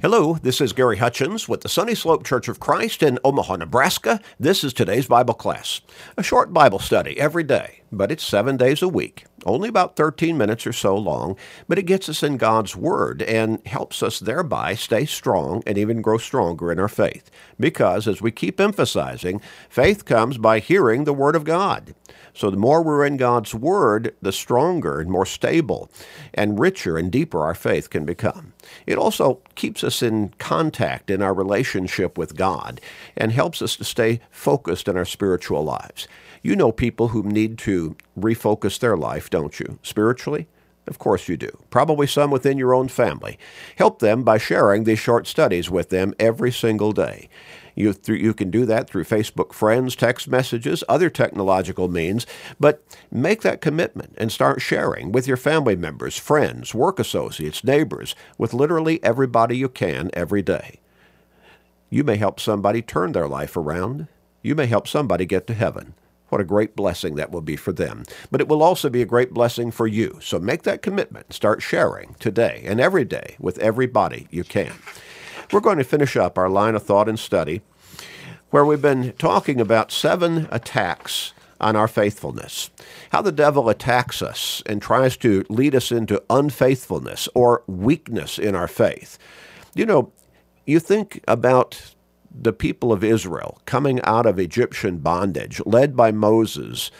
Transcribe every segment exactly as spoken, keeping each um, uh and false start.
Hello, this is Gary Hutchins with the Sunny Slope Church of Christ in Omaha, Nebraska. This is today's Bible class, a short Bible study every day, but it's seven days a week, only about thirteen minutes or so long, but it gets us in God's Word and helps us thereby stay strong and even grow stronger in our faith, because as we keep emphasizing, faith comes by hearing the Word of God. So the more we're in God's Word, the stronger and more stable and richer and deeper our faith can become. It also keeps us us in contact in our relationship with God and helps us to stay focused in our spiritual lives. You know people who need to refocus their life, don't you? Spiritually? Of course you do. Probably some within your own family. Help them by sharing these short studies with them every single day. You, th- you can do that through Facebook friends, text messages, other technological means, but make that commitment and start sharing with your family members, friends, work associates, neighbors, with literally everybody you can every day. You may help somebody turn their life around. You may help somebody get to heaven. What a great blessing that will be for them. But it will also be a great blessing for you. So make that commitment. Start sharing today and every day with everybody you can. We're going to finish up our line of thought and study where we've been talking about seven attacks on our faithfulness, how the devil attacks us and tries to lead us into unfaithfulness or weakness in our faith. You know, you think about the people of Israel coming out of Egyptian bondage, led by Moses,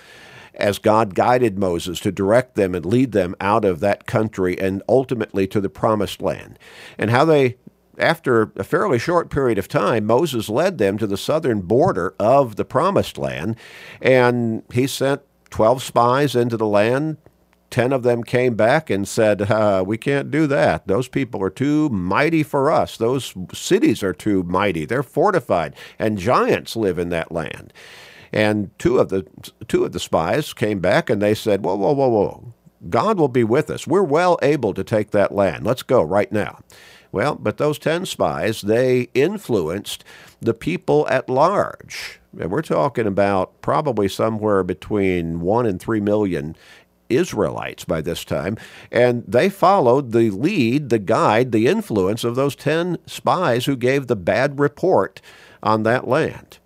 as God guided Moses to direct them and lead them out of that country and ultimately to the Promised Land. And how they, after a fairly short period of time, Moses led them to the southern border of the Promised Land, and he sent twelve spies into the land. Ten of them came back and said, uh, we can't do that. Those people are too mighty for us. Those cities are too mighty. They're fortified, and giants live in that land. And two of the two of the spies came back, and they said, whoa, whoa, whoa, whoa. God will be with us. We're well able to take that land. Let's go right now. Well, but those ten spies, they influenced the people at large. And we're talking about probably somewhere between one and three million Israelites by this time, and they followed the lead, the guide, the influence of those ten spies who gave the bad report on that land.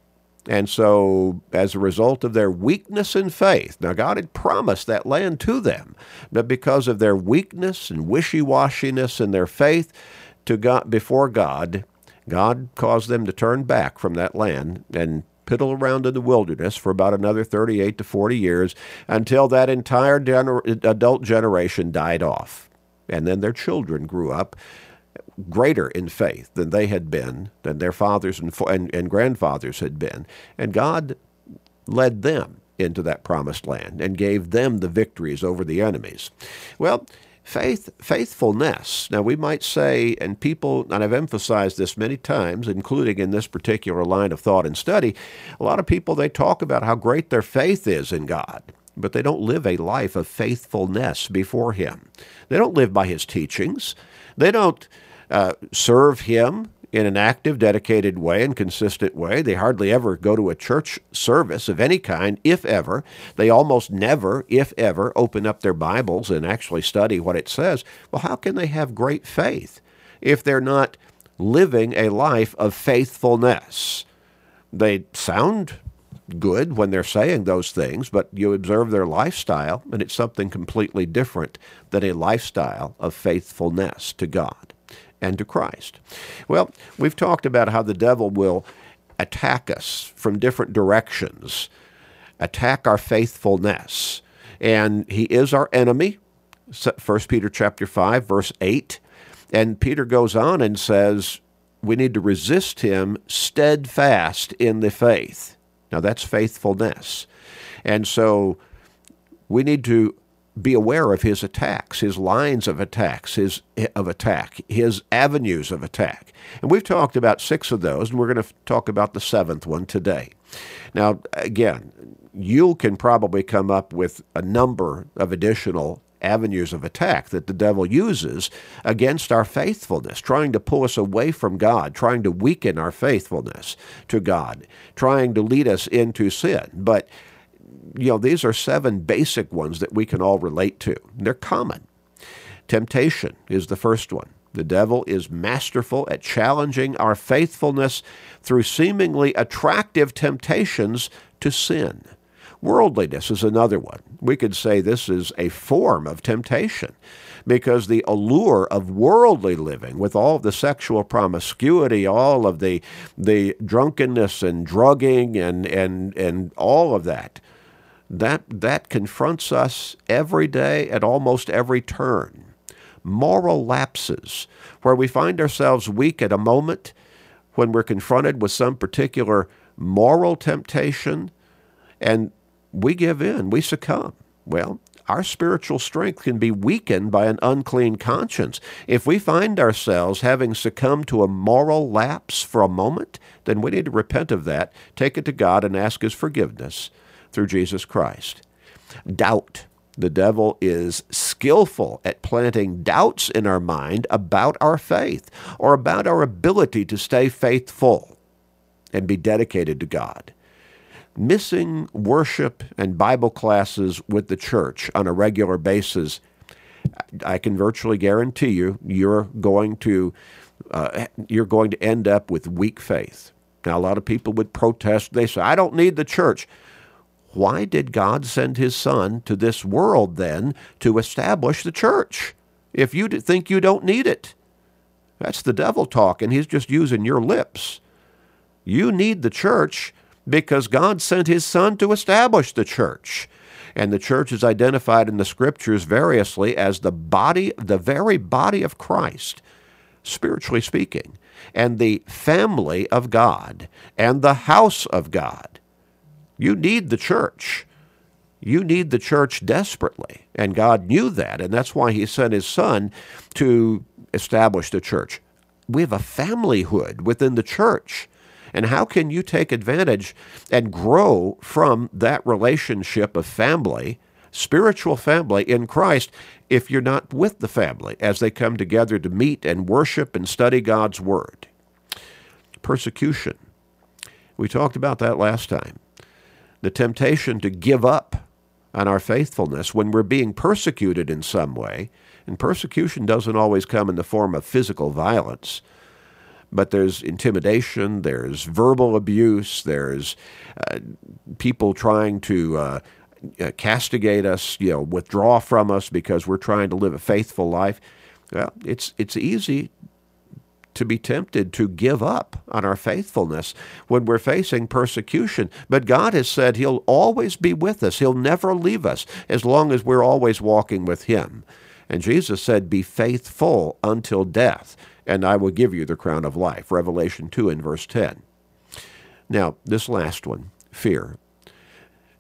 And so as a result of their weakness in faith, now God had promised that land to them, but because of their weakness and wishy-washiness in their faith to God, before God, God caused them to turn back from that land and piddle around in the wilderness for about another thirty-eight to forty years until that entire gener- adult generation died off. And then their children grew up greater in faith than they had been, than their fathers and, and, and grandfathers had been. And God led them into that Promised Land and gave them the victories over the enemies. Well, Faith, faithfulness. Now, we might say, and people, and I've emphasized this many times, including in this particular line of thought and study, a lot of people, they talk about how great their faith is in God, but they don't live a life of faithfulness before Him. They don't live by His teachings. They don't uh, serve Him in an active, dedicated way and consistent way. They hardly ever go to a church service of any kind, if ever. They almost never, if ever, open up their Bibles and actually study what it says. Well, how can they have great faith if they're not living a life of faithfulness? They sound good when they're saying those things, but you observe their lifestyle, and it's something completely different than a lifestyle of faithfulness to God and to Christ. Well, we've talked about how the devil will attack us from different directions, attack our faithfulness, and he is our enemy, First Peter chapter five, verse eight, and Peter goes on and says, we need to resist him steadfast in the faith. Now, that's faithfulness, and so we need to be aware of his attacks, his lines of attacks, his of attack, his avenues of attack. And we've talked about six of those, and we're going to talk about the seventh one today. Now, again, you can probably come up with a number of additional avenues of attack that the devil uses against our faithfulness, trying to pull us away from God, trying to weaken our faithfulness to God, trying to lead us into sin. But you know, these are seven basic ones that we can all relate to. They're common. Temptation is the first one. The devil is masterful at challenging our faithfulness through seemingly attractive temptations to sin. Worldliness is another one. We could say this is a form of temptation because the allure of worldly living with all the sexual promiscuity, all of the the drunkenness and drugging and and, and all of that, that, that confronts us every day at almost every turn. Moral lapses, where we find ourselves weak at a moment when we're confronted with some particular moral temptation, and we give in, we succumb. Well, our spiritual strength can be weakened by an unclean conscience. If we find ourselves having succumbed to a moral lapse for a moment, then we need to repent of that, take it to God, and ask His forgiveness through Jesus Christ. Doubt. The devil is skillful at planting doubts in our mind about our faith or about our ability to stay faithful and be dedicated to God. Missing worship and Bible classes with the church on a regular basis, I can virtually guarantee you, you're going to, uh, you're going to end up with weak faith. Now, a lot of people would protest. They say, I don't need the church. Why did God send His Son to this world then to establish the church if you think you don't need it? That's the devil talking. He's just using your lips. You need the church because God sent His Son to establish the church. And the church is identified in the Scriptures variously as the body, the very body of Christ, spiritually speaking, and the family of God and the house of God. You need the church. You need the church desperately, and God knew that, and that's why He sent His Son to establish the church. We have a familyhood within the church, and how can you take advantage and grow from that relationship of family, spiritual family in Christ, if you're not with the family as they come together to meet and worship and study God's Word? Persecution. We talked about that last time. The temptation to give up on our faithfulness when we're being persecuted in some way, and persecution doesn't always come in the form of physical violence, but there's intimidation, there's verbal abuse, there's uh, people trying to uh, castigate us, you know, withdraw from us because we're trying to live a faithful life. Well, it's it's easy to be tempted to give up on our faithfulness when we're facing persecution. But God has said He'll always be with us. He'll never leave us as long as we're always walking with Him. And Jesus said, be faithful until death, and I will give you the crown of life, Revelation two and verse ten. Now, this last one, fear.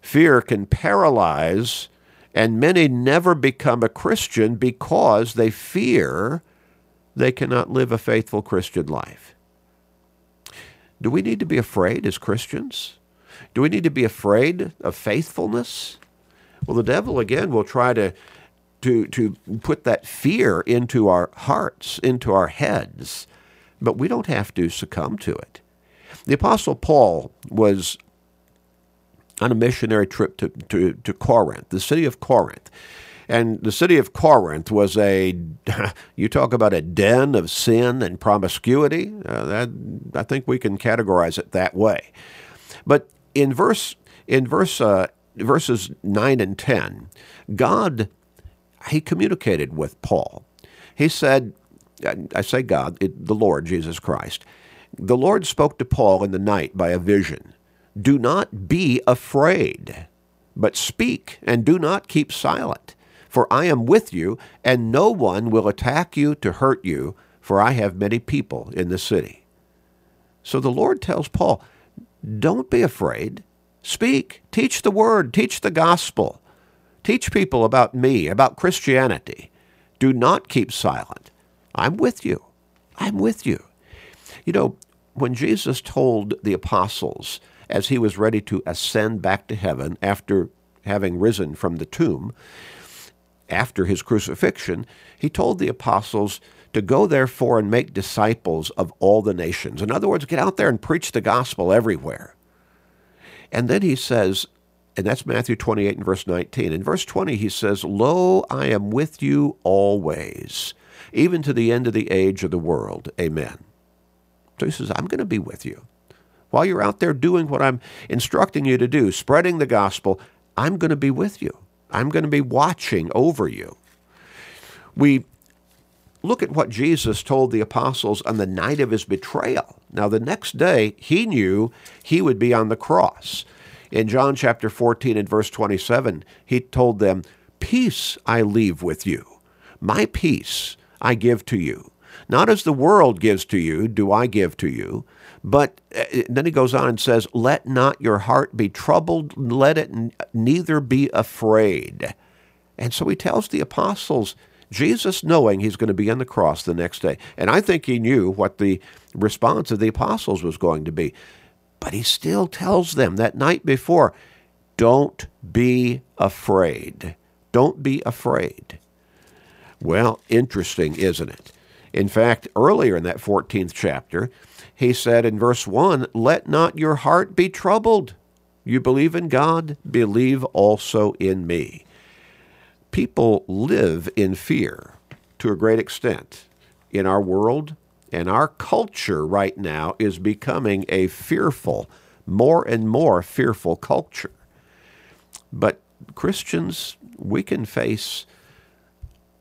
Fear can paralyze, and many never become a Christian because they fear they cannot live a faithful Christian life. Do we need to be afraid as Christians? Do we need to be afraid of faithfulness? Well, the devil, again, will try to, to, to put that fear into our hearts, into our heads, but we don't have to succumb to it. The Apostle Paul was on a missionary trip to, to, to Corinth, the city of Corinth. And the city of Corinth was a, you talk about a den of sin and promiscuity, uh, that, I think we can categorize it that way. But in verse in verse uh, verses nine and ten, God, He communicated with Paul. He said, I say God, it, the Lord, Jesus Christ, the Lord spoke to Paul in the night by a vision. Do not be afraid, but speak and do not keep silent. For I am with you, and no one will attack you to hurt you, for I have many people in the city. So the Lord tells Paul, don't be afraid. Speak. Teach the word. Teach the gospel. Teach people about me, about Christianity. Do not keep silent. I'm with you. I'm with you. You know, when Jesus told the apostles as He was ready to ascend back to heaven after having risen from the tomb, after His crucifixion, He told the apostles to go therefore and make disciples of all the nations. In other words, get out there and preach the gospel everywhere. And then He says, and that's Matthew twenty-eight and verse nineteen. In verse twenty, He says, Lo, I am with you always even to the end of the age of the world. Amen. So he says, I'm going to be with you. While you're out there doing what I'm instructing you to do, spreading the gospel, I'm going to be with you. I'm going to be watching over you. We look at what Jesus told the apostles on the night of his betrayal. Now, the next day, he knew he would be on the cross. In John chapter fourteen and verse twenty-seven, he told them, "Peace I leave with you. My peace I give to you. Not as the world gives to you, do I give to you." But then he goes on and says, "Let not your heart be troubled, let it neither be afraid." And so he tells the apostles, Jesus knowing he's going to be on the cross the next day. And I think he knew what the response of the apostles was going to be. But he still tells them that night before, don't be afraid. Don't be afraid. Well, interesting, isn't it? In fact, earlier in that fourteenth chapter, he said in verse one, "Let not your heart be troubled. You believe in God, believe also in me." People live in fear to a great extent in our world, and our culture right now is becoming a fearful, more and more fearful culture. But Christians, we can face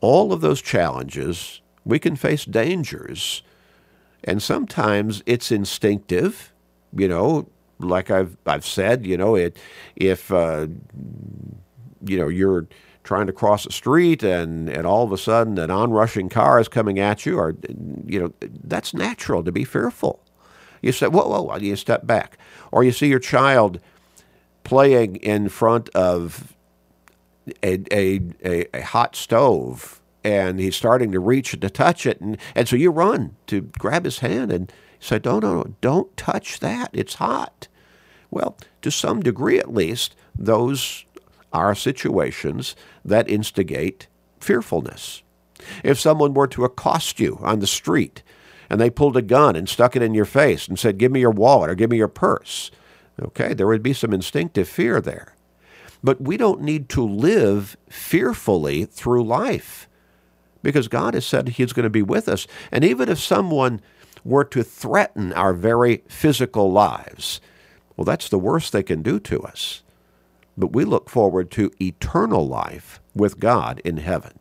all of those challenges. We can face dangers, and sometimes it's instinctive, you know, like I've I've said, you know, it if uh, you know, you're trying to cross a street and, and all of a sudden an onrushing car is coming at you, or, you know, that's natural to be fearful. You say, whoa, whoa, whoa, you step back. Or you see your child playing in front of a, a, a, a hot stove and he's starting to reach to touch it. And, and so you run to grab his hand and say, no, no, no, don't touch that. It's hot. Well, to some degree, at least, those are situations that instigate fearfulness. If someone were to accost you on the street and they pulled a gun and stuck it in your face and said, give me your wallet or give me your purse, okay, there would be some instinctive fear there. But we don't need to live fearfully through life because God has said he's going to be with us. And even if someone were to threaten our very physical lives, well, that's the worst they can do to us. But we look forward to eternal life with God in heaven.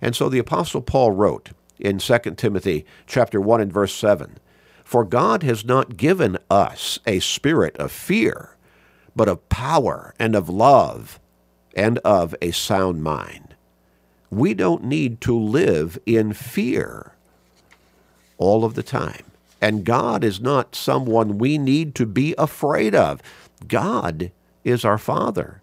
And so the Apostle Paul wrote in Second Timothy chapter one and verse seven, "For God has not given us a spirit of fear, but of power and of love and of a sound mind." We don't need to live in fear all of the time. And God is not someone we need to be afraid of. God is our Father.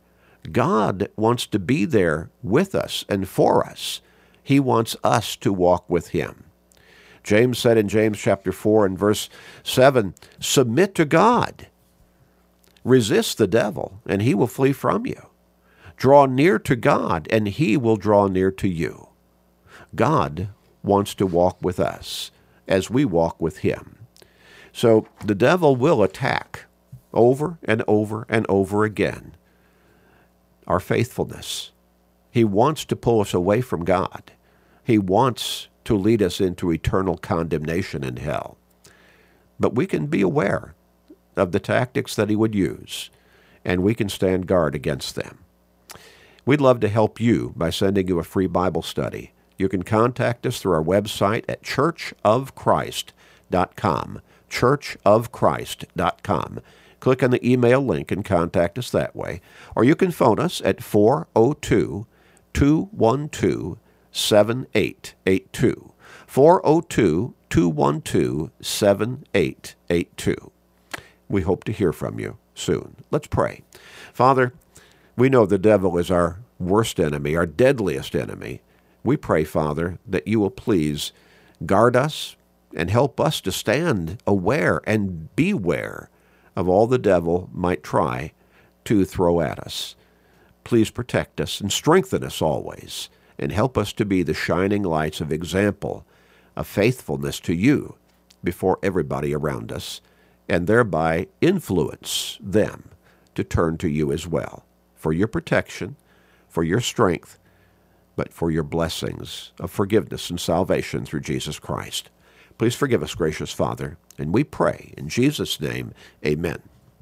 God wants to be there with us and for us. He wants us to walk with him. James said in James chapter four and verse seven, "Submit to God. Resist the devil, and he will flee from you. Draw near to God, and he will draw near to you." God wants to walk with us as we walk with him. So the devil will attack over and over and over again our faithfulness. He wants to pull us away from God. He wants to lead us into eternal condemnation in hell. But we can be aware of the tactics that he would use, and we can stand guard against them. We'd love to help you by sending you a free Bible study. You can contact us through our website at church of christ dot com, church of christ dot com. Click on the email link and contact us that way. Or you can phone us at four oh two, two one two, seven eight eight two. four oh two, two one two, seven eight eight two. We hope to hear from you soon. Let's pray. Father, we know the devil is our worst enemy, our deadliest enemy. We pray, Father, that you will please guard us and help us to stand aware and beware of all the devil might try to throw at us. Please protect us and strengthen us always, and help us to be the shining lights of example of faithfulness to you before everybody around us, and thereby influence them to turn to you as well, for your protection, for your strength, but for your blessings of forgiveness and salvation through Jesus Christ. Please forgive us, gracious Father, and we pray in Jesus' name, amen.